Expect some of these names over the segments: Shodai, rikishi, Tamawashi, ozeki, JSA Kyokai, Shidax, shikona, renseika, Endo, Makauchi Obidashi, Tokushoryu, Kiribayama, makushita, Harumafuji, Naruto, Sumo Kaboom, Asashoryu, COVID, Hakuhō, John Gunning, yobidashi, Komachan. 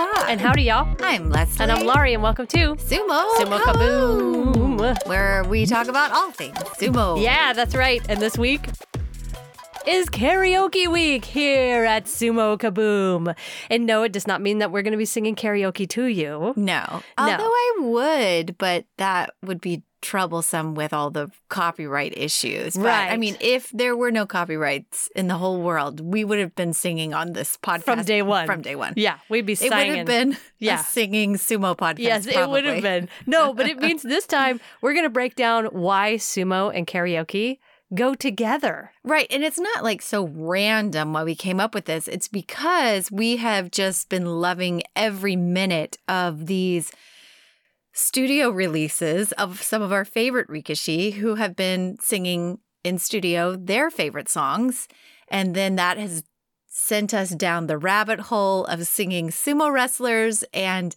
Aloha! And howdy, y'all. I'm Leslie. And I'm Laurie, and welcome to Sumo Kaboom, where we talk about all things sumo. Yeah, that's right. And this week is karaoke week here at Sumo Kaboom. And no, it does not mean that we're going to be singing karaoke to you. No. Although I would, but that would be troublesome with all the copyright issues. But, right. I mean, if there were no copyrights in the whole world, we would have been singing on this podcast. From day one. Yeah, we'd be singing. It would have been a singing sumo podcast. Yes, probably. It would have been. No, but it means this time we're going to break down why sumo and karaoke go together. Right. And it's not like so random why we came up with this. It's because we have just been loving every minute of these studio releases of some of our favorite rikishi who have been singing in studio their favorite songs. And then that has sent us down the rabbit hole of singing sumo wrestlers. And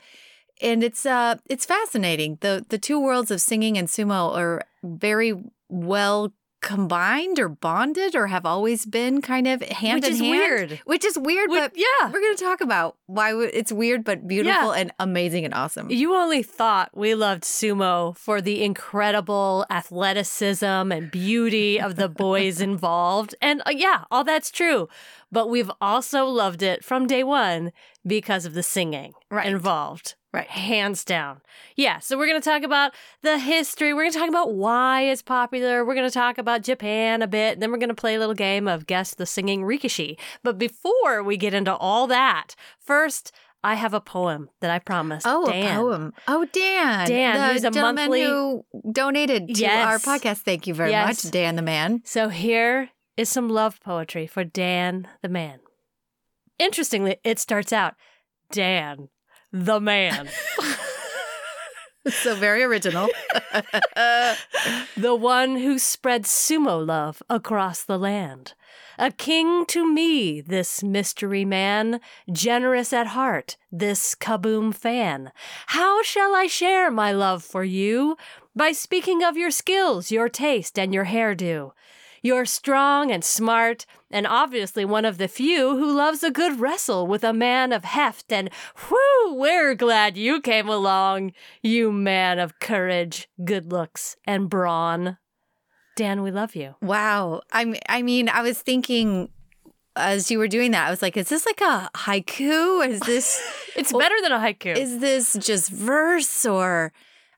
it's fascinating. The two worlds of singing and sumo are very well combined or bonded or have always been kind of hand in hand, which is weird, but yeah, we're going to talk about why it's weird but beautiful and amazing and awesome. You only thought we loved sumo for the incredible athleticism and beauty of the boys involved, and all that's true, but we've also loved it from day one because of the singing involved. Right. Hands down. Yeah. So we're going to talk about the history. We're going to talk about why it's popular. We're going to talk about Japan a bit. And then we're going to play a little game of Guess the Singing Rikishi. But before we get into all that, first, I have a poem that I promised. Oh, Dan. A poem. Oh, Dan. Dan, who's a monthly... who donated to our podcast. Thank you very much, Dan the man. So here is some love poetry for Dan the man. Interestingly, it starts out, Dan the man. So very original. The one who spreads sumo love across the land. A king to me, this mystery man. Generous at heart, this Kaboom fan. How shall I share my love for you? By speaking of your skills, your taste, and your hairdo. You're strong and smart, and obviously one of the few who loves a good wrestle with a man of heft, and whew, we're glad you came along, you man of courage, good looks, and brawn. Dan, we love you. Wow. I mean, I was thinking as you were doing that, I was like, is this like a haiku? Is this... It's better than a haiku. Is this just verse or...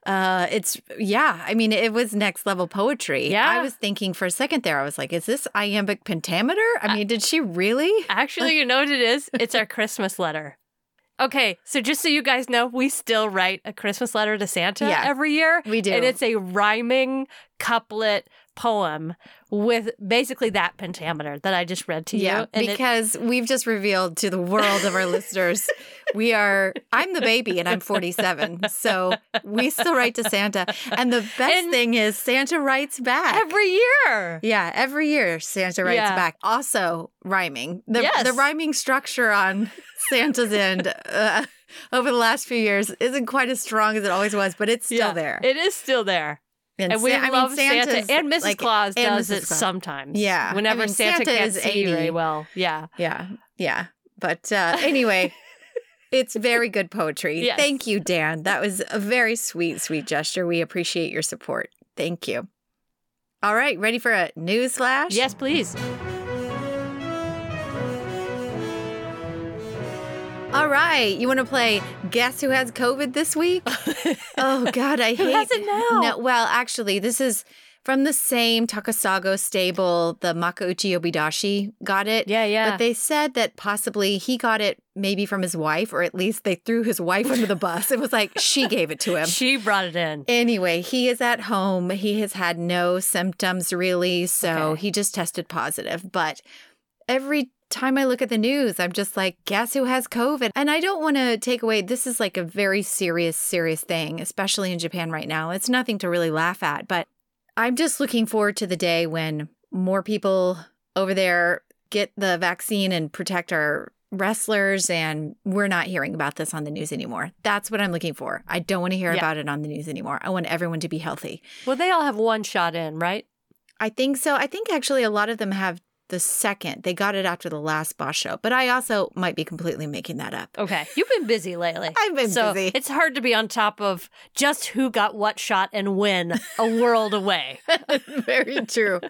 it was next level poetry. Yeah. I was thinking for a second there, I was like, is this iambic pentameter? I mean, did she really? Actually, you know what it is? It's our Christmas letter. Okay, so just so you guys know, we still write a Christmas letter to Santa every year. We do. And it's a rhyming couplet poem with basically that pentameter that I just read to you. Yeah, because we've just revealed to the world of our listeners, I'm the baby and I'm 47. So we still write to Santa. And the best thing is Santa writes back. Every year. Yeah, every year Santa writes back. Also rhyming. The rhyming structure on Santa's end over the last few years isn't quite as strong as it always was, but it's still there. It is still there. And we love Santa. And Mrs. Claus does it sometimes. Yeah. Whenever Santa can't see very well. Yeah. Yeah. Yeah. But anyway, it's very good poetry. Yes. Thank you, Dan. That was a very sweet, sweet gesture. We appreciate your support. Thank you. All right. Ready for a newsflash? Yes, please. All right, you want to play Guess Who Has COVID This Week? Oh, God, I hate... Who has it now? No, well, actually, this is from the same Takasago stable, the Makauchi Obidashi got it. Yeah, yeah. But they said that possibly he got it maybe from his wife, or at least they threw his wife under the bus. It was like, she gave it to him. She brought it in. Anyway, he is at home. He has had no symptoms, really, so he just tested positive. But every time I look at the news, I'm just like, guess who has COVID? And I don't want to take away, this is like a very serious, serious thing, especially in Japan right now. It's nothing to really laugh at, but I'm just looking forward to the day when more people over there get the vaccine and protect our wrestlers and we're not hearing about this on the news anymore. That's what I'm looking for. I don't want to hear about it on the news anymore. I want everyone to be healthy. Well, they all have one shot in, right? I think so. I think actually a lot of them have the second. They got it after the last boss show. But I also might be completely making that up. Okay. You've been busy lately. I've been busy. It's hard to be on top of just who got what shot and when a world away. Very true.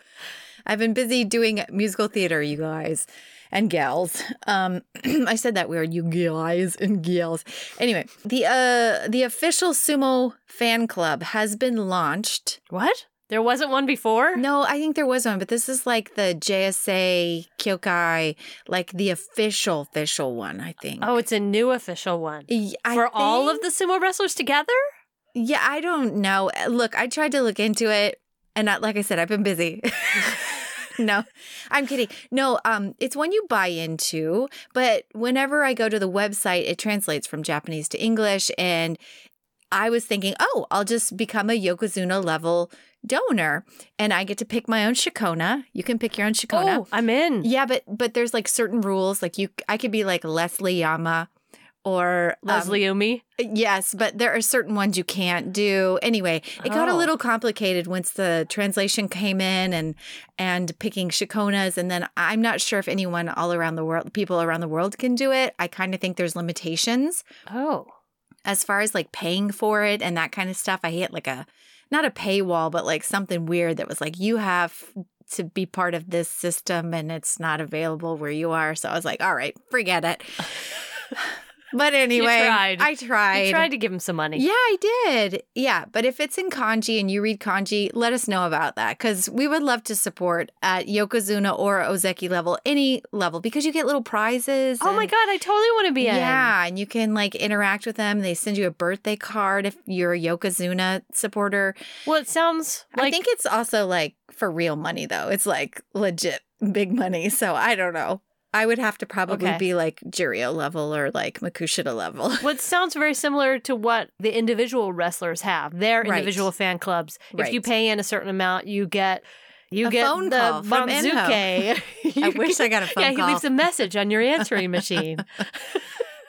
I've been busy doing musical theater, you guys and gals. I said that weird, you guys and gals. Anyway, the official Sumo fan club has been launched. What? There wasn't one before? No, I think there was one, but this is like the JSA Kyokai, like the official one, I think. Oh, it's a new official one. For all of the sumo wrestlers together? Yeah, I don't know. Look, I tried to look into it, and like I said, I've been busy. No, I'm kidding. No, it's one you buy into, but whenever I go to the website, it translates from Japanese to English, and I was thinking, oh, I'll just become a Yokozuna level donor and I get to pick my own Shikona. You can pick your own Shikona. Oh, I'm in. Yeah, but there's like certain rules. Like I could be like Leslie Yama or Leslie Umi. Yes, but there are certain ones you can't do. Anyway, it got a little complicated once the translation came in and picking Shikonas. And then I'm not sure if anyone all around the world, people around the world can do it. I kind of think there's limitations. Oh. As far as like paying for it and that kind of stuff, I hit like not a paywall, but like something weird that was like, you have to be part of this system and it's not available where you are. So I was like, all right, forget it. But anyway, I tried. You tried to give him some money. Yeah, I did. Yeah. But if it's in kanji and you read kanji, let us know about that because we would love to support at Yokozuna or Ozeki level, any level, because you get little prizes. Oh, my God. I totally want to be in. Yeah. And you can like interact with them. They send you a birthday card if you're a Yokozuna supporter. Well, it sounds like. I think it's also like for real money, though. It's like legit big money. So I don't know. I would have to probably be like Jirio level or like Makushita level. Well, sounds very similar to what the individual wrestlers have, their individual fan clubs. Right. If you pay in a certain amount, you get a phone call from Enhō. I wish I got a phone call. Yeah, he leaves a message on your answering machine.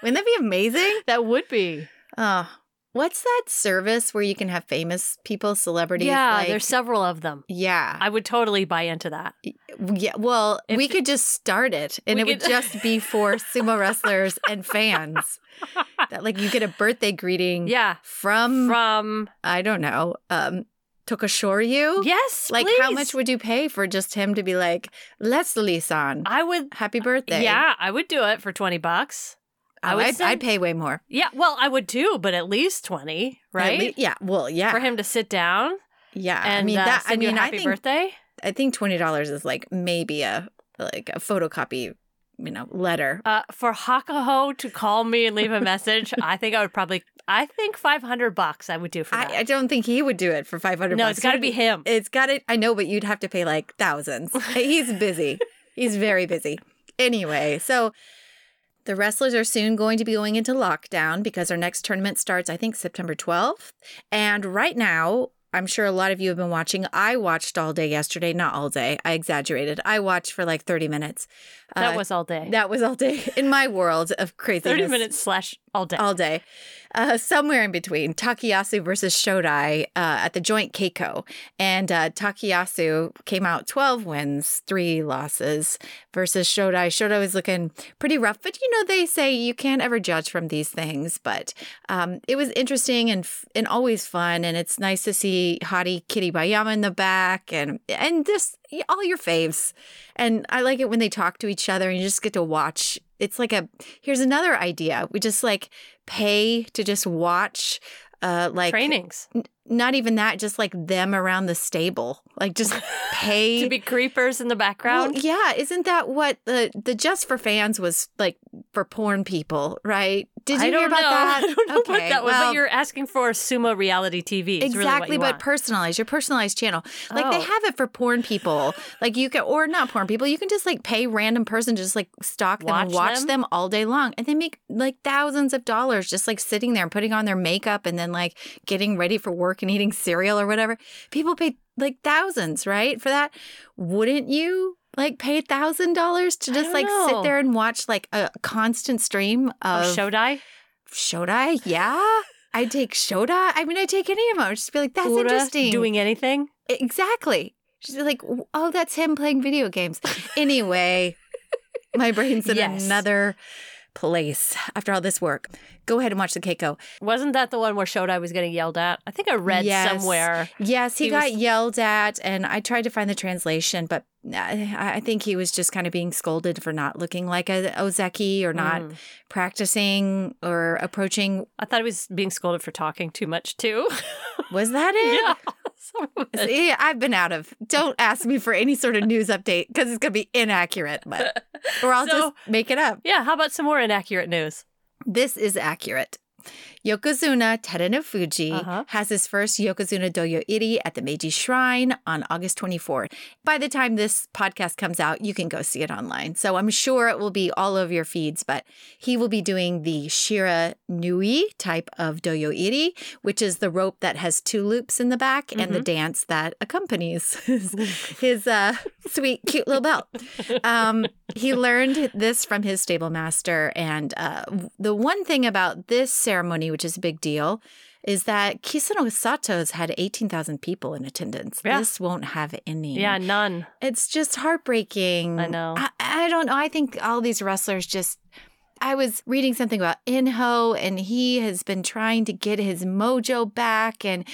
Wouldn't that be amazing? That would be. Oh. What's that service where you can have famous people, celebrities? Yeah, there's several of them. Yeah. I would totally buy into that. Yeah, well, we could just start it, and it would just be for sumo wrestlers and fans. That, like, you get a birthday greeting from I don't know, Tokushoryu? Yes, like, please. How much would you pay for just him to be like, Leslie-san, happy birthday? Yeah, I would do it for $20. I'd pay way more. Yeah, well, I would too, but at least 20, right? Yeah. For him to sit down. Yeah, and happy birthday. I think $20 is like maybe a photocopy, letter. For Hakuhō to call me and leave a message, I think I would probably. I think $500 I would do for that. I don't think he would do it for $500. No, it's got to be him. It's got it. I know, but you'd have to pay like thousands. He's busy. He's very busy. Anyway, so. The wrestlers are soon going to be going into lockdown because our next tournament starts, I think, September 12th. And right now, I'm sure a lot of you have been watching. I watched all day yesterday. Not all day. I exaggerated. I watched for like 30 minutes. That was all day. That was all day in my world of craziness. 30 minutes / all day. All day. Somewhere in between. Takayasu versus Shodai at the joint Keiko. And Takayasu came out 12 wins, 3 losses versus Shodai. Shodai was looking pretty rough. But, they say you can't ever judge from these things. But it was interesting and always fun. And it's nice to see Hottie Kiribayama in the back and just all your faves. And I like it when they talk to each other and you just get to watch. It's like here's another idea. We just like pay to just watch like trainings. Not even that, just like them around the stable. Like just pay. To be creepers in the background. Well, yeah. Isn't that what the Just for Fans was like for porn people, right? Did you hear about that? I don't know what that was, but you're asking for sumo reality TV. Exactly, really but personalized, your personalized channel. Like they have it for porn people. Like you can, or not porn people, you can just like pay random person to just like stalk them and watch them all day long. And they make like thousands of dollars just like sitting there and putting on their makeup and then like getting ready for work and eating cereal or whatever. People pay like thousands, right? For that. Wouldn't you? Like pay $1,000 to just like sit there and watch like a constant stream of Shodai? Shodai, yeah. I'd take Shodai. I mean, I'd take any of them. I'd just be like, that's Ura interesting. Doing anything? Exactly. She's like, oh, that's him playing video games. Anyway, my brain's in another place after all this work. Go ahead and watch the Keiko. Wasn't that the one where Shodai was getting yelled at? I think I read somewhere. Yes, he got yelled at, and I tried to find the translation, but I think he was just kind of being scolded for not looking like a Ozeki or not practicing or approaching. I thought he was being scolded for talking too much, too. Was that it? Yeah. See, I've been out of. Don't ask me for any sort of news update because it's going to be inaccurate, but or I'll just make it up. Yeah, how about some more inaccurate news? This is accurate. Yokozuna Terunofuji has his first Yokozuna Doyoiri at the Meiji Shrine on August 24th. By the time this podcast comes out, you can go see it online. So I'm sure it will be all over your feeds, but he will be doing the Shira Nui type of Doyoiri, which is the rope that has two loops in the back and the dance that accompanies his sweet, cute little belt. He learned this from his stable master. And the one thing about this ceremony, which is a big deal, is that Kisenosato had 18,000 people in attendance. Yeah. This won't have any. Yeah, none. It's just heartbreaking. I know. I don't know. I think all these wrestlers just... I was reading something about Enhō, and he has been trying to get his mojo back and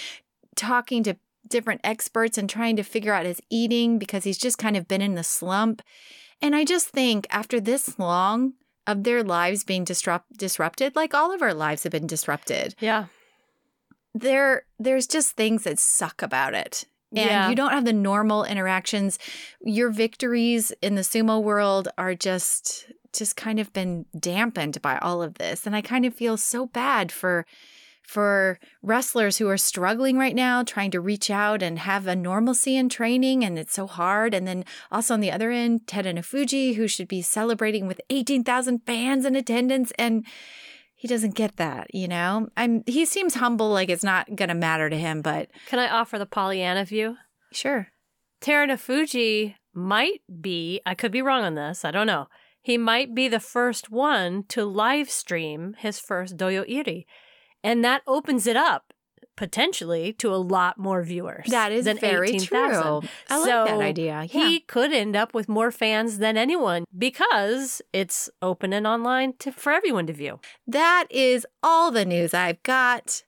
talking to different experts and trying to figure out his eating because he's just kind of been in the slump. And I just think after this long... of their lives being disrupted, like all of our lives have been disrupted. Yeah. There's just things that suck about it. And you don't have the normal interactions. Your victories in the sumo world are just kind of been dampened by all of this. And I kind of feel so bad for wrestlers who are struggling right now, trying to reach out and have a normalcy in training, and it's so hard. And then also on the other end, Terunofuji, who should be celebrating with 18,000 fans in attendance, and he doesn't get that, you know? He seems humble, like it's not going to matter to him, but... Can I offer the Pollyanna view? Sure. Terunofuji might be, I could be wrong on this, I don't know, he might be the first one to live stream his first Doyoiri. And that opens it up, potentially, to a lot more viewers. That is very 18, true. 000. I like that idea. Yeah. He could end up with more fans than anyone because it's open and online for everyone to view. That is all the news I've got,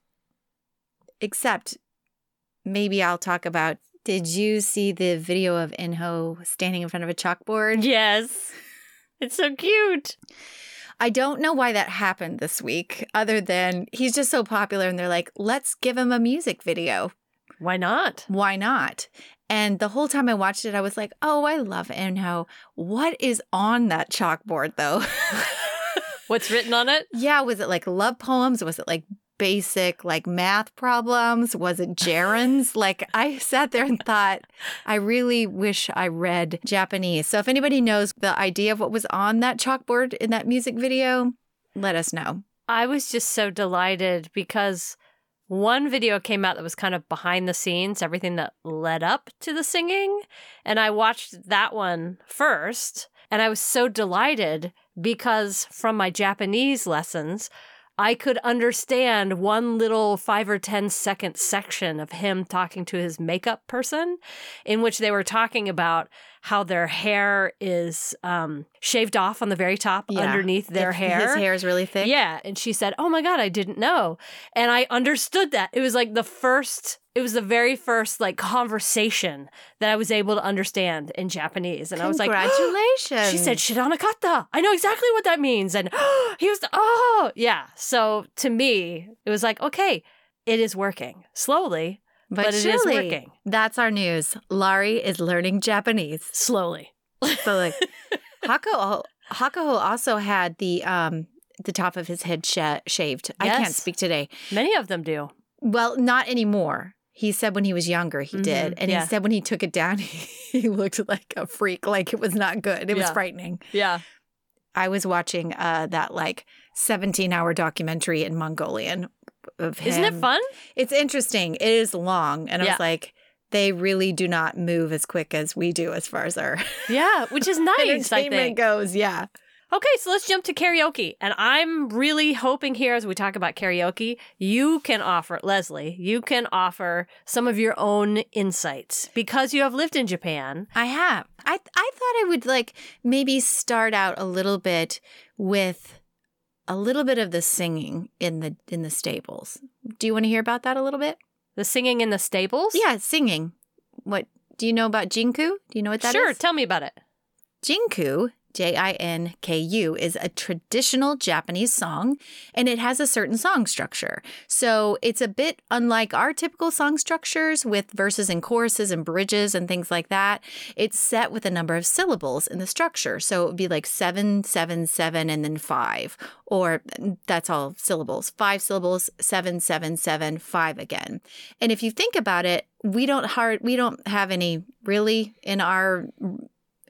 except maybe I'll talk about, did you see the video of Enhō standing in front of a chalkboard? Yes. It's so cute. I don't know why that happened this week, other than he's just so popular and they're like, let's give him a music video. Why not? Why not? And the whole time I watched it, I was like, oh, I love Enhō. What is on that chalkboard, though? What's written on it? Yeah. Was it like love poems? Was it like basic like math problems? Was it gerunds? Like I sat there and thought, I really wish I read Japanese. So if anybody knows the idea of what was on that chalkboard in that music video, let us know. I was just so delighted because one video came out that was kind of behind the scenes, everything that led up to the singing. And I watched that one first. And I was so delighted because from my Japanese lessons, I could understand one little 5 or 10 second section of him talking to his makeup person in which they were talking about how their hair is shaved off on the very top underneath their hair. His hair is really thick. Yeah. And she said, oh, my God, I didn't know. And I understood that. It was like the very first like conversation that I was able to understand in Japanese. And I was like, congratulations. She said, Shiranakata. I know exactly what that means. And yeah. So to me, it was like, okay, it is working slowly, but it is working. That's our news. Lari is learning Japanese slowly. So like Hakuhō also had the top of his head shaved. Yes. I can't speak today. Many of them do. Well, not anymore. He said when he was younger, he did. And he said when he took it down, he looked like a freak, like it was not good. It was frightening. Yeah. I was watching that like 17-hour documentary in Mongolian of him. Isn't it fun? It's interesting. It is long. And I was like, they really do not move as quick as we do as far as our... Yeah, which is nice, I think. Entertainment goes, yeah. Okay, so let's jump to karaoke. And I'm really hoping here, as we talk about karaoke, you can offer, Leslie, you can offer some of your own insights because you have lived in Japan. I have. I thought I would maybe start out a little bit with a little bit of the singing in the stables. Do you want to hear about that a little bit? The singing in the stables? Yeah, singing. What do you know about jinku? Do you know what that is? Sure, tell me about it. Jinku, J-I-N-K-U, is a traditional Japanese song, and it has a certain song structure. So it's a bit unlike our typical song structures with verses and choruses and bridges and things like that. It's set with a number of syllables in the structure. So it would be 7, 7, 7, and then 5, or that's all syllables. 5 syllables, 7, 7, 7, 5 again. And if you think about it, we don't have any really in our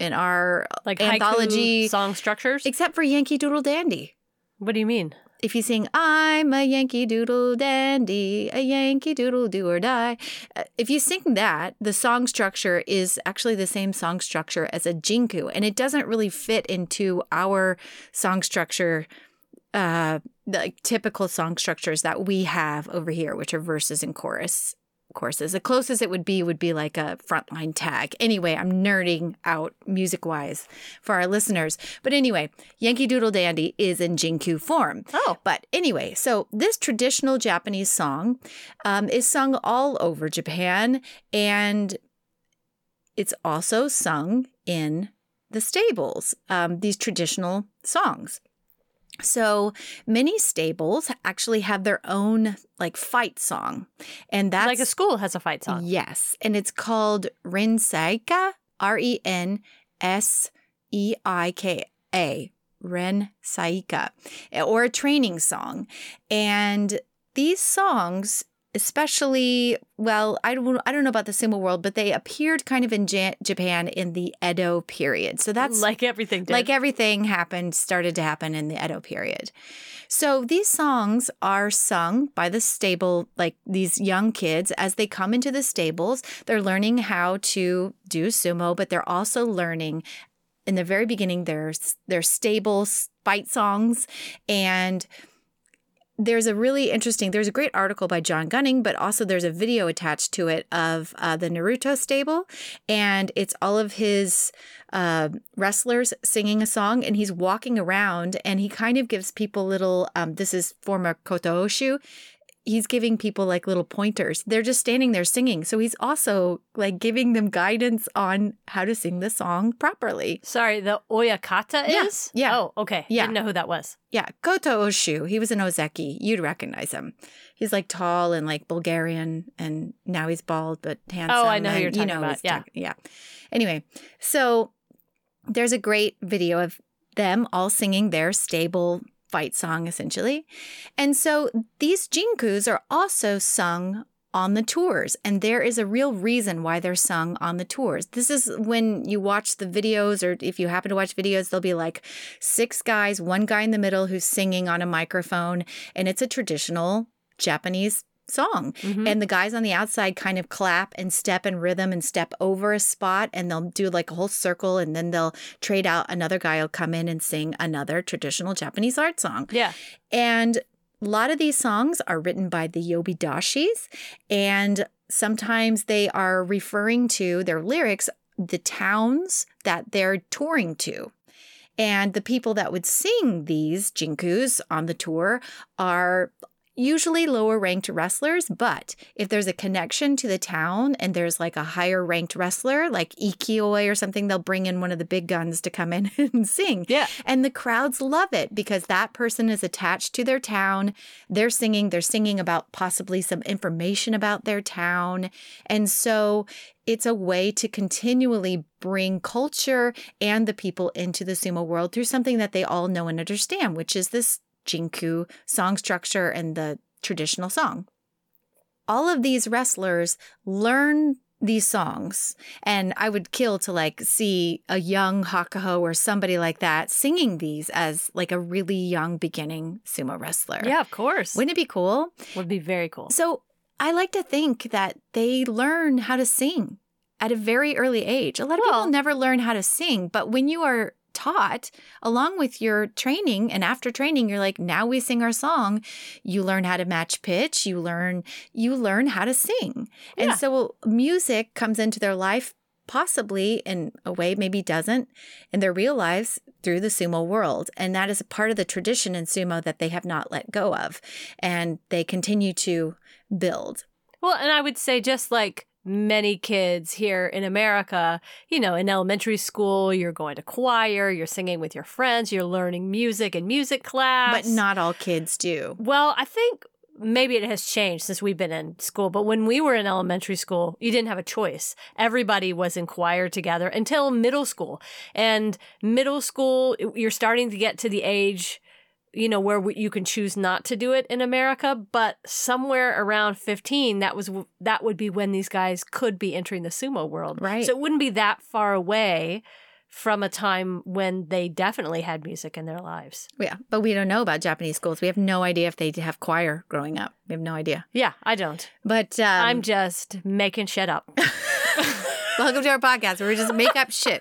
anthology song structures, except for Yankee Doodle Dandy. What do you mean? If you sing, I'm a Yankee Doodle Dandy, a Yankee Doodle do or die. If you sing that, the song structure is actually the same song structure as a jinku, and it doesn't really fit into our song structure, typical song structures that we have over here, which are verses and choruses. The closest it would be like a frontline tag. Anyway, I'm nerding out music-wise for our listeners. But anyway, Yankee Doodle Dandy is in jinku form. Oh. But anyway, so this traditional Japanese song is sung all over Japan, and it's also sung in the stables, these traditional songs. So many stables actually have their own fight song. And that's like a school has a fight song. Yes. And it's called Renseika, R-E-N-S-E-I-K-A, Renseika, or a training song. And these songs, especially, well, I don't know about the sumo world, but they appeared kind of in Japan in the Edo period. So that's everything started to happen in the Edo period. So these songs are sung by the stable, these young kids as they come into the stables. They're learning how to do sumo, but they're also learning in the very beginning their stable fight songs. And there's a really interesting, there's a great article by John Gunning, but also there's a video attached to it of the Naruto stable, and it's all of his wrestlers singing a song, and he's walking around, and he kind of gives people little, this is former Kotoōshū, he's giving people little pointers. They're just standing there singing. So he's also giving them guidance on how to sing the song properly. Sorry, the oyakata is? Yeah. Oh, okay. Yeah. Didn't know who that was. Yeah. Kotoōshū. He was an ozeki. You'd recognize him. He's tall and Bulgarian, and now he's bald but handsome. Oh, I know who you're talking about. Yeah. Anyway, so there's a great video of them all singing their stable fight song, essentially. And so these jinkus are also sung on the tours, and there is a real reason why they're sung on the tours. This is when you watch the videos, or if you happen to watch videos, there'll be 6 guys, one guy in the middle who's singing on a microphone, and it's a traditional Japanese song. Mm-hmm. And the guys on the outside kind of clap and step in rhythm and step over a spot, and they'll do a whole circle, and then they'll trade out. Another guy will come in and sing another traditional Japanese art song. Yeah. And a lot of these songs are written by the Yobidashis, and sometimes they are referring to their lyrics, the towns that they're touring to. And the people that would sing these jinkus on the tour are usually lower-ranked wrestlers, but if there's a connection to the town and there's a higher-ranked wrestler, Ikioi or something, they'll bring in one of the big guns to come in and sing. Yeah. And the crowds love it because that person is attached to their town. They're singing about possibly some information about their town. And so it's a way to continually bring culture and the people into the sumo world through something that they all know and understand, which is this jinku song structure and the traditional song. All of these wrestlers learn these songs, and I would kill to see a young Hakuhō or somebody like that singing these as a really young beginning sumo wrestler. Yeah, of course. Wouldn't it be cool? Would be very cool. So I like to think that they learn how to sing at a very early age. A lot of people never learn how to sing, but when you are taught along with your training. And after training, you're like, now we sing our song. You learn how to match pitch. You learn how to sing. Yeah. And so music comes into their life possibly in a way, maybe doesn't, in their real lives through the sumo world. And that is a part of the tradition in sumo that they have not let go of. And they continue to build. Well, and I would say just like many kids here in America, you know, in elementary school, you're going to choir, you're singing with your friends, you're learning music in music class. But not all kids do. Well, I think maybe it has changed since we've been in school, but when we were in elementary school, you didn't have a choice. Everybody was in choir together until middle school. And middle school, you're starting to get to the age, you know, where you can choose not to do it in America, but somewhere around 15, that would be when these guys could be entering the sumo world. Right. So it wouldn't be that far away from a time when they definitely had music in their lives. Yeah, but we don't know about Japanese schools. We have no idea if they have choir growing up. We have no idea. Yeah, I don't. But I'm just making shit up. Welcome to our podcast where we just make up shit.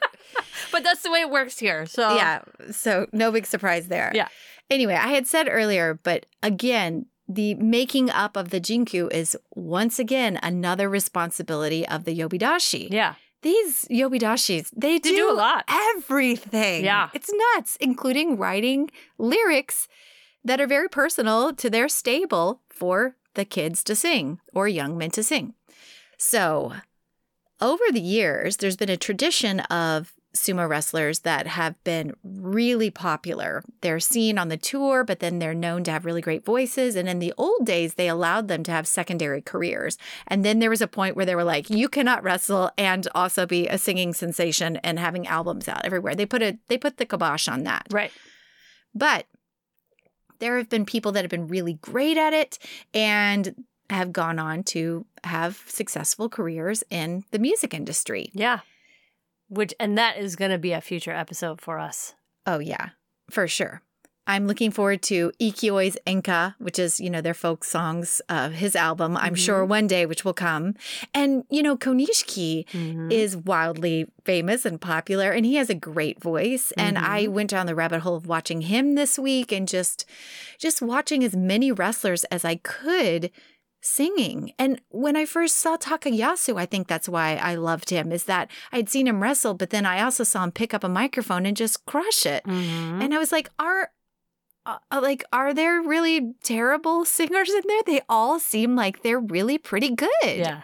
But that's the way it works here. So yeah, so no big surprise there. Yeah. Anyway, I had said earlier, but again, the making up of the jinku is once again another responsibility of the yobidashi. Yeah. These yobidashis, they do a lot. Everything. Yeah. It's nuts, including writing lyrics that are very personal to their stable for the kids to sing or young men to sing. So over the years, there's been a tradition of sumo wrestlers that have been really popular. They're seen on the tour, but then they're known to have really great voices. And in the old days, they allowed them to have secondary careers. And then there was a point where they were like, you cannot wrestle and also be a singing sensation and having albums out everywhere. They put the kibosh on that. Right. But there have been people that have been really great at it and have gone on to have successful careers in the music industry. Yeah. And that is going to be a future episode for us. Oh, yeah, for sure. I'm looking forward to Ikioi's Enka, which is, you know, their folk songs, his album, I'm sure one day, which will come. And, you know, Konishiki is wildly famous and popular, and he has a great voice. And I went down the rabbit hole of watching him this week and just watching as many wrestlers as I could singing. And when I first saw Takayasu, I think that's why I loved him, is that I'd seen him wrestle, but then I also saw him pick up a microphone and just crush it. And I was like, are there really terrible singers in there? They all seem like they're really pretty good. Yeah.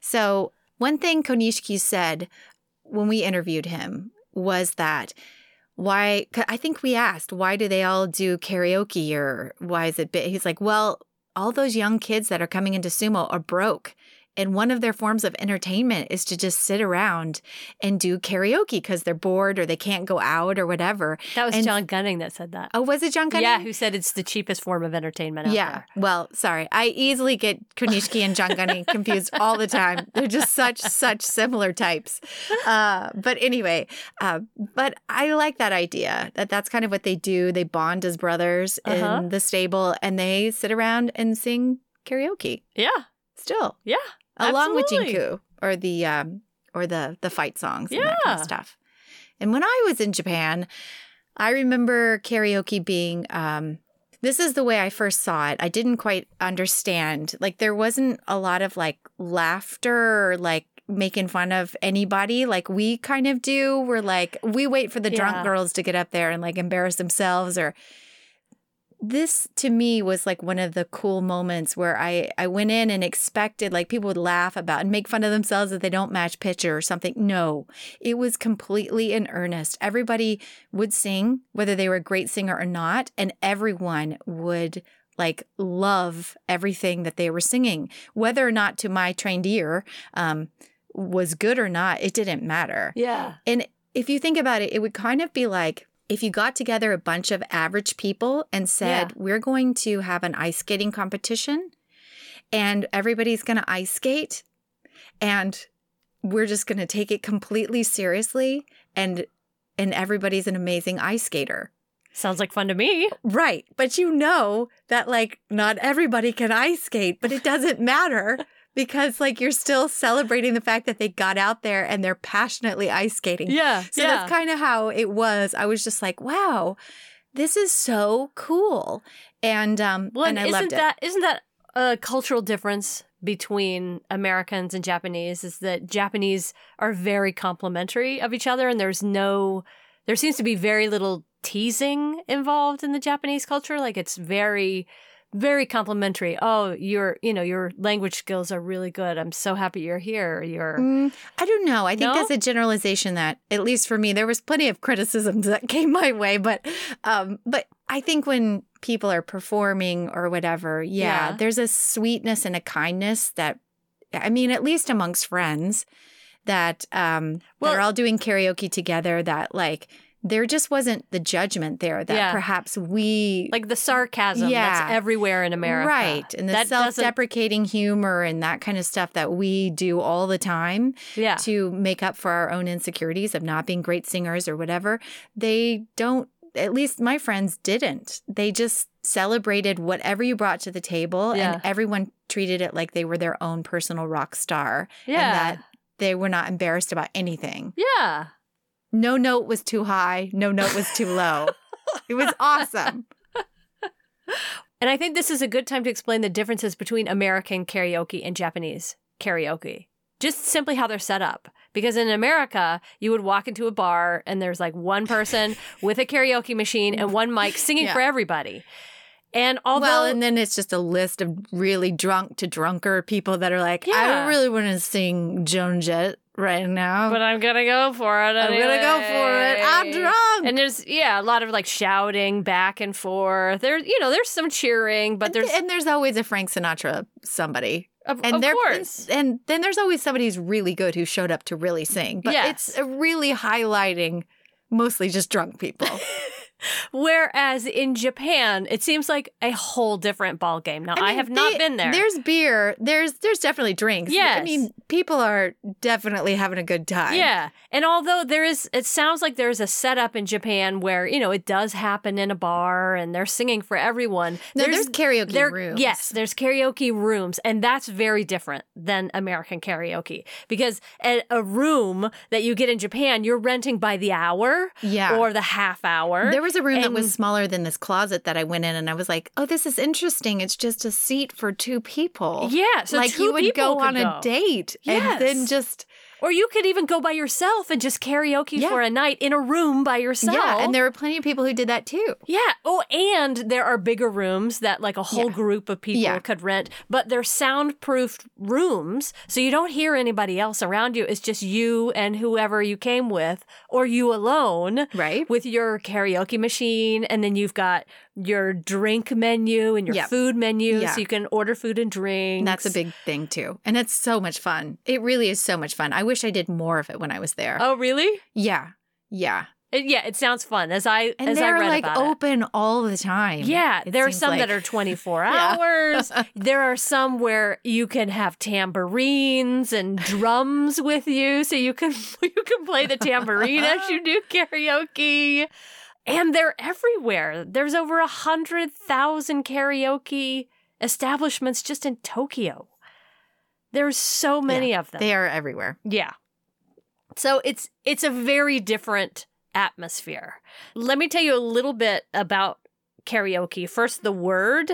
So one thing Konishiki said when we interviewed him was that I think we asked, why do they all do karaoke or why is it big? He's like, well, all those young kids that are coming into sumo are broke. And one of their forms of entertainment is to just sit around and do karaoke because they're bored or they can't go out or whatever. That was John Gunning that said that. Oh, was it John Gunning? Yeah, who said it's the cheapest form of entertainment out there. Yeah, well, sorry. I easily get Konishiki and John Gunning confused all the time. They're just such similar types. But anyway, but I like that idea that that's kind of what they do. They bond as brothers in the stable and they sit around and sing karaoke. Yeah. Still. Yeah. Along absolutely. With jinku or the fight songs and that kind of stuff. And when I was in Japan, I remember karaoke being this is the way I first saw it. I didn't quite understand. Like there wasn't a lot of like laughter or like making fun of anybody like we kind of do. We're like we wait for the drunk girls to get up there and like embarrass themselves or this to me was like one of the cool moments where I went in and expected like people would laugh about and make fun of themselves if they don't match pitch or something. No, it was completely in earnest. Everybody would sing, whether they were a great singer or not, and everyone would like love everything that they were singing, whether or not to my trained ear was good or not. It didn't matter. Yeah. And if you think about it, it would kind of be like, if you got together a bunch of average people and said, we're going to have an ice skating competition and everybody's going to ice skate and we're just going to take it completely seriously and everybody's an amazing ice skater. Sounds like fun to me. Right. But you know that like not everybody can ice skate, but it doesn't matter because like you're still celebrating the fact that they got out there and they're passionately ice skating. Yeah. So that's kind of how it was. I was just like, wow, this is so cool. And and I loved it. Isn't that a cultural difference between Americans and Japanese, is that Japanese are very complimentary of each other, and there seems to be very little teasing involved in the Japanese culture. Like, it's very, very complimentary. Oh, your language skills are really good. I'm so happy you're here. I don't know. I think that's a generalization that, at least for me, there was plenty of criticisms that came my way. But I think when people are performing or whatever, there's a sweetness and a kindness that, I mean, at least amongst friends that they're all doing karaoke together, that like, there just wasn't the judgment there that perhaps we... Like the sarcasm that's everywhere in America. Right. And the self-deprecating humor and that kind of stuff that we do all the time to make up for our own insecurities of not being great singers or whatever. They don't... At least my friends didn't. They just celebrated whatever you brought to the table and everyone treated it like they were their own personal rock star and that they were not embarrassed about anything. Yeah. No note was too high. No note was too low. It was awesome. And I think this is a good time to explain the differences between American karaoke and Japanese karaoke. Just simply how they're set up. Because in America, you would walk into a bar and there's like one person with a karaoke machine and one mic singing for everybody. And and then it's just a list of really drunk to drunker people that are like, I really want to sing Joan Jett right now, but I'm gonna go for it. I'm drunk. And there's a lot of like shouting back and forth. There's some cheering, but there's always a Frank Sinatra somebody. Of course. And then there's always somebody who's really good who showed up to really sing. But it's really highlighting mostly just drunk people. Whereas in Japan, it seems like a whole different ball game. Now, I have not been there. There's beer. There's definitely drinks. Yes. I mean, people are definitely having a good time. Yeah. And although it sounds like there's a setup in Japan where, it does happen in a bar and they're singing for everyone. No, there's karaoke rooms. Yes, there's karaoke rooms. And that's very different than American karaoke, because at a room that you get in Japan, you're renting by the hour or the half hour. There was a room that was smaller than this closet that I went in, and I was like, oh, this is interesting. It's just a seat for two people. Yeah. So like you would go on a date and then just... Or you could even go by yourself and just karaoke for a night in a room by yourself. Yeah, and there were plenty of people who did that too. Yeah. Oh, and there are bigger rooms that like a whole group of people could rent, but they're soundproofed rooms, so you don't hear anybody else around you. It's just you and whoever you came with, or you alone with your karaoke machine, and then you've got your drink menu and your food menu, so you can order food and drinks. And that's a big thing too. And it's so much fun. It really is so much fun. I wish I did more of it when I was there. Oh, really? Yeah. Yeah. It sounds fun. As I read about it. And they're like open all the time. Yeah. There are some that are 24 hours. There are some where you can have tambourines and drums with you, so you can play the tambourine as you do karaoke. And they're everywhere. There's over 100,000 karaoke establishments just in Tokyo. There's so many of them. They are everywhere. Yeah. So it's a very different atmosphere. Let me tell you a little bit about karaoke. First, the word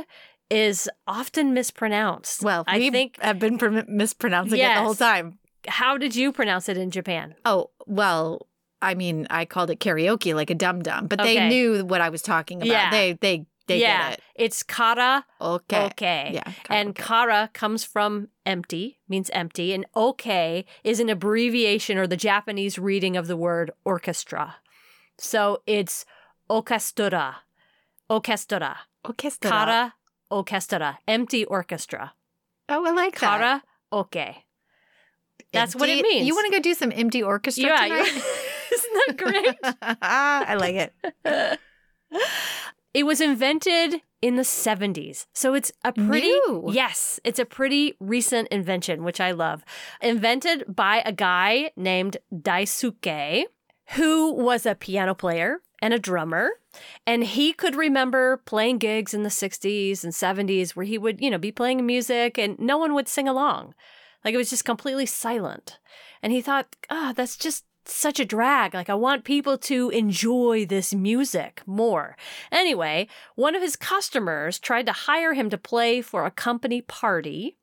is often mispronounced. Well, I've been mispronouncing it the whole time. How did you pronounce it in Japan? Oh, well... I mean, I called it karaoke like a dum-dum, but they knew what I was talking about. Yeah. They get it. It's kara. Okay. Yeah, and kara comes from empty, means empty, and okay is an abbreviation or the Japanese reading of the word orchestra. So it's okastura. Orchestra. Orchestra. Kara orchestra. Empty orchestra. Oh, I like that. Kara okay. That's what it means. You want to go do some empty orchestra tonight? Isn't that great? I like it. It was invented in the 70s. So it's a pretty... New. Yes, it's a pretty recent invention, which I love. Invented by a guy named Daisuke, who was a piano player and a drummer. And he could remember playing gigs in the 60s and 70s where he would, you know, be playing music and no one would sing along. Like, it was just completely silent. And he thought, oh, that's just such a drag. Like, I want people to enjoy this music more. Anyway, one of his customers tried to hire him to play for a company party,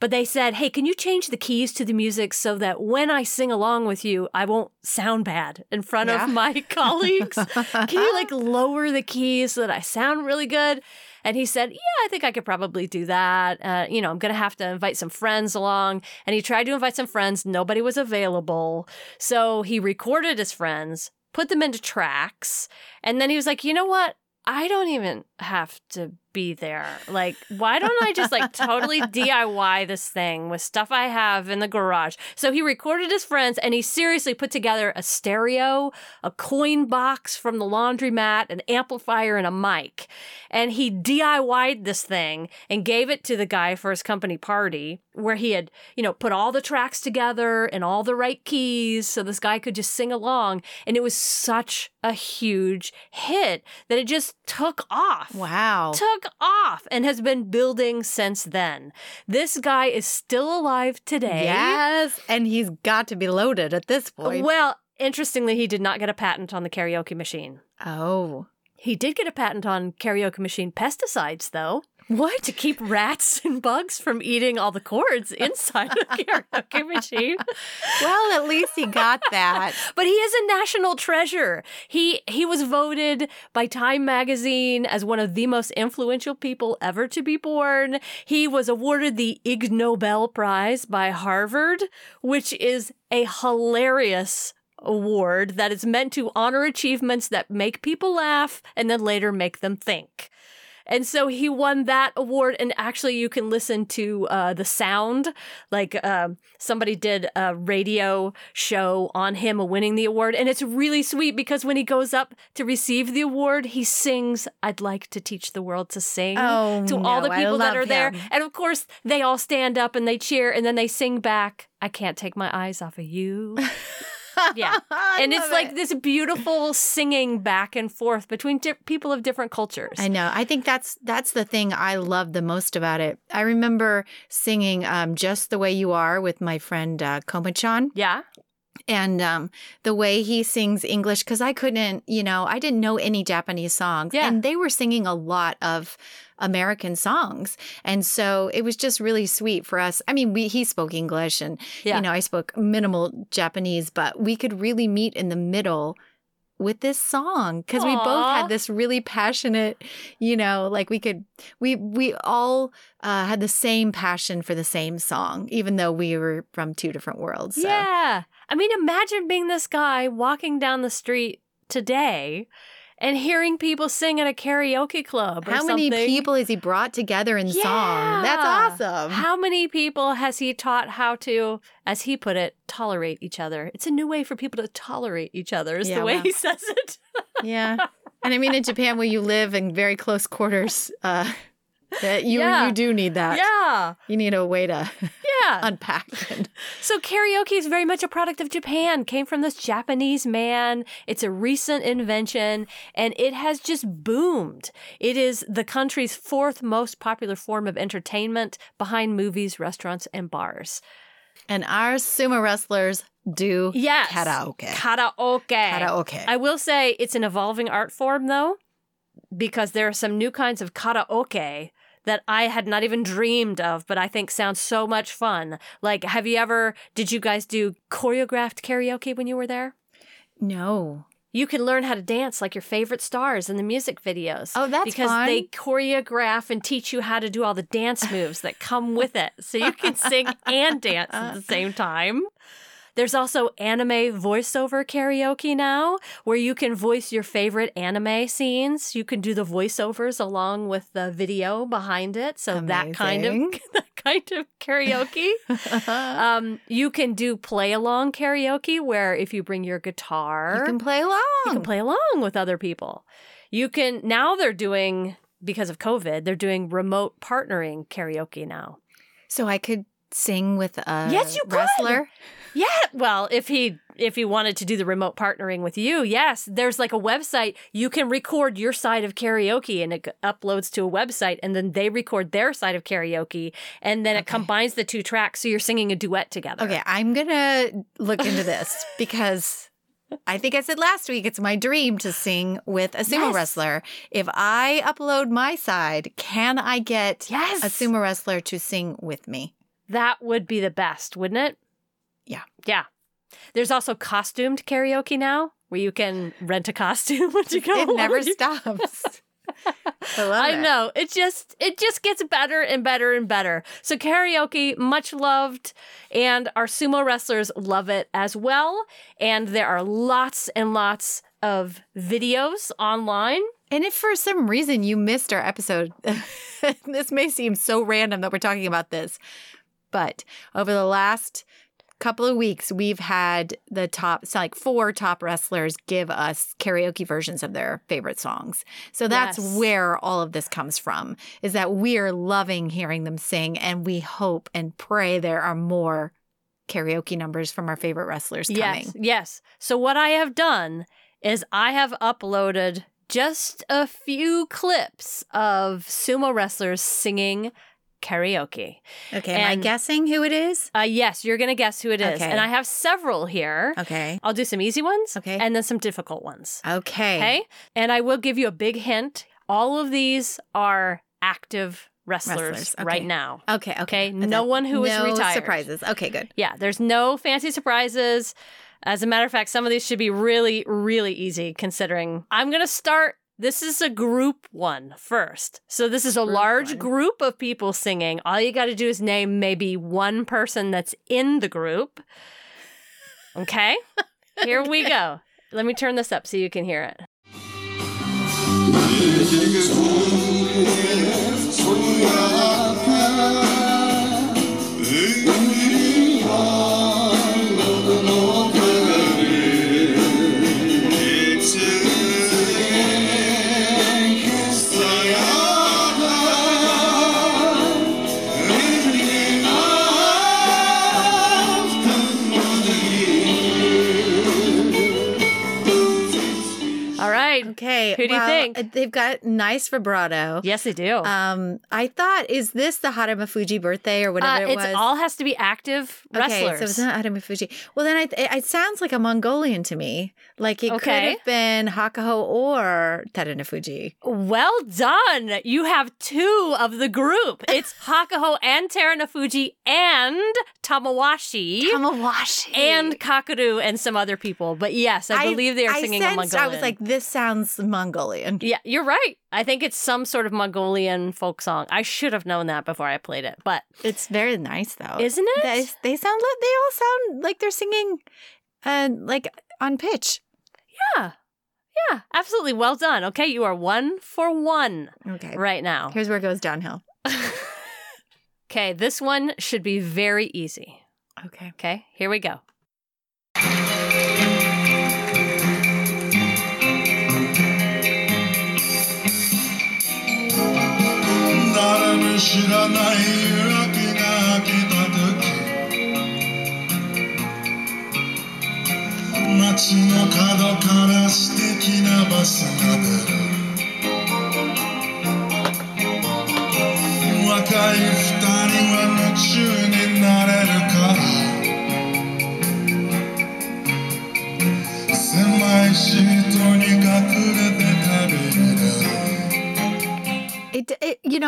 but they said, hey, can you change the keys to the music so that when I sing along with you, I won't sound bad in front of my colleagues? Can you, like, lower the keys so that I sound really good? And he said, yeah, I think I could probably do that. You know, I'm going to have to invite some friends along. And he tried to invite some friends. Nobody was available. So he recorded his friends, put them into tracks. And then he was like, you know what? I don't even have to be there. Like, why don't I just, like, totally DIY this thing with stuff I have in the garage? So he recorded his friends, and he seriously put together a stereo, a coin box from the laundromat, an amplifier, and a mic. And he DIY'd this thing and gave it to the guy for his company party, where he had, you know, put all the tracks together in all the right keys so this guy could just sing along. And it was such a huge hit that it just took off. Wow. Took off and has been building since then. This guy is still alive today. Yes, and he's got to be loaded at this point. Well, interestingly, he did not get a patent on the karaoke machine. Oh. He did get a patent on karaoke machine pesticides, though. What? To keep rats and bugs from eating all the cords inside the karaoke machine. Well, at least he got that. But he is a national treasure. He was voted by Time magazine as one of the most influential people ever to be born. He was awarded the Ig Nobel Prize by Harvard, which is a hilarious award that is meant to honor achievements that make people laugh and then later make them think. And so he won that award, and actually you can listen to the sound, like somebody did a radio show on him winning the award, and it's really sweet because when he goes up to receive the award, he sings, I'd like to teach the world to sing, to all the people that are there. And of course, they all stand up and they cheer, and then they sing back, I can't take my eyes off of you. Yeah. And it's like this beautiful singing back and forth between people of different cultures. I know. I think that's the thing I love the most about it. I remember singing Just the Way You Are with my friend Komachan. Yeah. And the way he sings English, because I couldn't, you know, I didn't know any Japanese songs. Yeah. And they were singing a lot of American songs. And so it was just really sweet for us. I mean, he spoke English and, you know, I spoke minimal Japanese, but we could really meet in the middle with this song because we both had this really passionate, you know, like we all had the same passion for the same song, even though we were from two different worlds. So. Yeah. I mean, imagine being this guy walking down the street today and hearing people sing at a karaoke club or something. How many people has he brought together in song? That's awesome. How many people has he taught how to, as he put it, tolerate each other? It's a new way for people to tolerate each other is the way he says it. Yeah. And I mean, in Japan, where you live in very close quarters, you do need that. Yeah. You need a way to unpack it. So karaoke is very much a product of Japan. Came from this Japanese man. It's a recent invention, and it has just boomed. It is the country's fourth most popular form of entertainment behind movies, restaurants, and bars. And our sumo wrestlers do karaoke. Karaoke. I will say it's an evolving art form, though, because there are some new kinds of karaoke that I had not even dreamed of, but I think sounds so much fun. Like, did you guys do choreographed karaoke when you were there? No. You can learn how to dance like your favorite stars in the music videos. Oh, that's fun. Because they choreograph and teach you how to do all the dance moves that come with it. So you can sing and dance at the same time. There's also anime voiceover karaoke now, where you can voice your favorite anime scenes. You can do the voiceovers along with the video behind it. So that kind of karaoke. You can do play along karaoke, where if you bring your guitar, you can play along with other people. Because of COVID, they're doing remote partnering karaoke now. So I could sing with a wrestler? Yes, you could. Yeah, well, if he if you wanted to do the remote partnering with you, yes, there's like a website. You can record your side of karaoke and it uploads to a website, and then they record their side of karaoke, and then it combines the two tracks, so you're singing a duet together. Okay, I'm going to look into this because I think I said last week, it's my dream to sing with a sumo wrestler. If I upload my side, can I get a sumo wrestler to sing with me? That would be the best, wouldn't it? Yeah. Yeah. There's also costumed karaoke now, where you can rent a costume when you go. It never stops. I know. It just gets better and better and better. So karaoke, much loved, and our sumo wrestlers love it as well. And there are lots and lots of videos online. And if for some reason you missed our episode, this may seem so random that we're talking about this, but over the last couple of weeks, we've had the four top wrestlers give us karaoke versions of their favorite songs. So that's where all of this comes from, is that we're loving hearing them sing, and we hope and pray there are more karaoke numbers from our favorite wrestlers coming. Yes. So what I have done is I have uploaded just a few clips of sumo wrestlers singing karaoke. Okay. Am I guessing who it is? Yes, you're going to guess who it is. Okay. And I have several here. Okay. I'll do some easy ones. Okay. And then some difficult ones. Okay. Okay. And I will give you a big hint. All of these are active wrestlers right now. Okay. No one who is retired. No surprises. Okay, good. Yeah, there's no fancy surprises. As a matter of fact, some of these should be really, really easy considering. I'm going to start. This is a group one first. So this is a large group of people singing. All you got to do is name maybe one person that's in the group. Okay? Here we go. Let me turn this up so you can hear it. Okay. Who do you think? They've got nice vibrato. Yes, they do. I thought, is this the Harumafuji birthday or whatever it was? It all has to be active wrestlers. Okay, so it's not Harumafuji. Well, then it sounds like a Mongolian to me. Like it could have been Hakuhō or Terunofuji. Well done. You have two of the group. It's Hakuhō and Terunofuji and Tamawashi. And Kakuru and some other people. But yes, I believe they are singing a Mongolian. I was like, this sounds Mongolian. Yeah, you're right. I think it's some sort of Mongolian folk song. I should have known that before I played it, but it's very nice, though, isn't it? They all sound like they're singing, like on pitch. Yeah, absolutely. Well done. Okay, you are 1 for 1. Okay, right now. Here's where it goes downhill. Okay, this one should be very easy. Okay, here we go.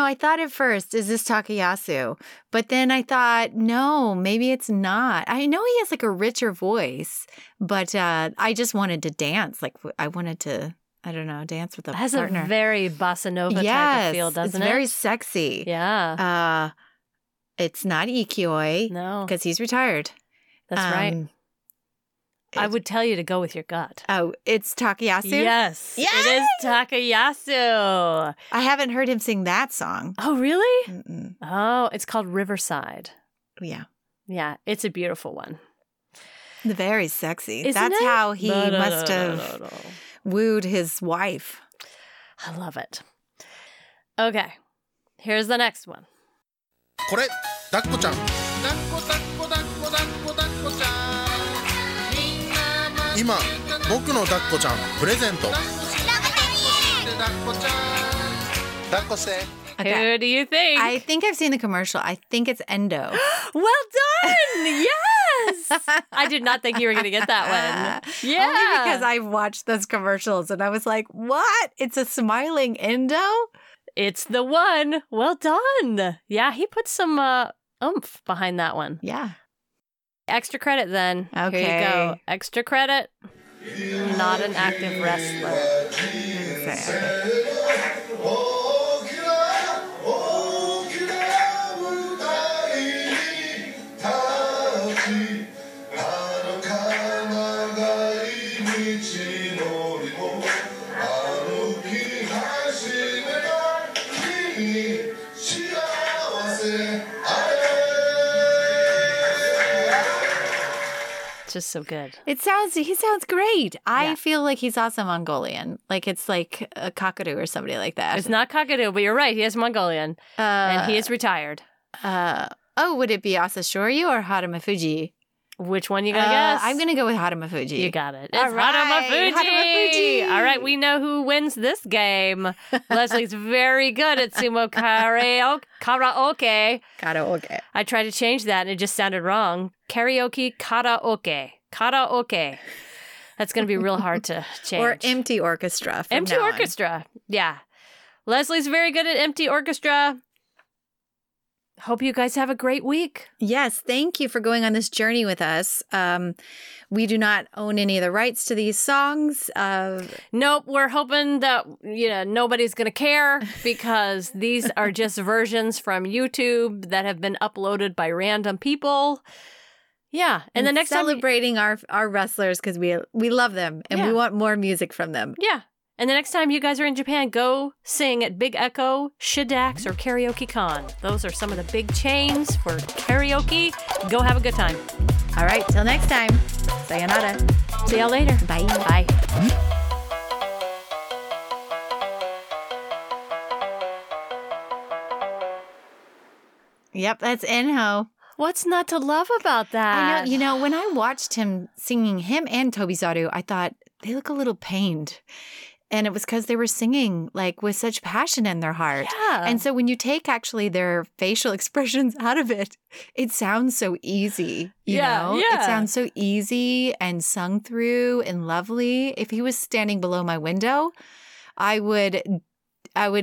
I thought at first, is this Takayasu? But then I thought, no, maybe it's not. I know he has like a richer voice, but I just wanted to dance. Like I wanted to, I don't know, dance with a partner. It has a very bossa nova type of feel, doesn't it? It's very sexy. Yeah. It's not Ikioi. No. Because he's retired. That's right. I would tell you to go with your gut. Oh, it's Takayasu? Yes. Yay! It is Takayasu. I haven't heard him sing that song. Oh, really? Mm-mm. Oh, it's called Riverside. Yeah. Yeah, it's a beautiful one. Very sexy. Isn't That's it? How he must have wooed his wife. I love it. Okay, here's the next one. これ、抱っこちゃん。抱っこ、抱っこ、抱っこ、抱っこちゃん。 みんな今僕の抱っこちゃんプレゼント。Okay. Who do you think? I think I've seen the commercial. I think it's Endo. Well done! Yes! I did not think you were going to get that one. Yeah. Only because I've watched those commercials and I was like, what? It's a smiling Endo? It's the one. Well done. Yeah, he put some oomph behind that one. Yeah. Extra credit then. Okay. Here you go. Extra credit. Not an active wrestler. Okay. Just so good. He sounds great. I feel like he's also Mongolian. Like it's like a Kakuru or somebody like that. It's not Kakuru, but you're right. He is Mongolian. And he is retired. Would it be Asashoryu or Harumafuji? Which one you going to guess? I'm going to go with Harumafuji. You got it. It's Harumafuji. Harumafuji. All right, we know who wins this game. Leslie's very good at sumo karaoke. Karaoke. I tried to change that and it just sounded wrong. Karaoke, karaoke. Karaoke. That's going to be real hard to change. Or empty orchestra. Empty orchestra. On. Yeah. Leslie's very good at empty orchestra. Hope you guys have a great week. Yes, thank you for going on this journey with us. We do not own any of the rights to these songs. Nope, we're hoping that nobody's going to care because these are just versions from YouTube that have been uploaded by random people. Yeah, and the next celebrating time our wrestlers because we love them and we want more music from them. Yeah. And the next time you guys are in Japan, go sing at Big Echo, Shidax, or Karaoke Con. Those are some of the big chains for karaoke. Go have a good time. All right, till next time. Sayonara. See y'all later. Bye. Bye. Yep, that's Enhō. What's not to love about that? I know, when I watched him singing, him and Tobizaru, I thought they look a little pained. And it was because they were singing like with such passion in their heart. Yeah. And so when you take actually their facial expressions out of it, it sounds so easy. You know? Yeah. It sounds so easy and sung through and lovely. If he was standing below my window, I would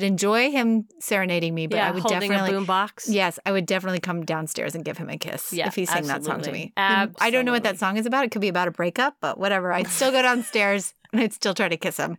enjoy him serenading me, but I would holding definitely a boombox. Yes, I would definitely come downstairs and give him a kiss if he sang that song to me. Absolutely. I don't know what that song is about. It could be about a breakup, but whatever. I'd still go downstairs and I'd still try to kiss him.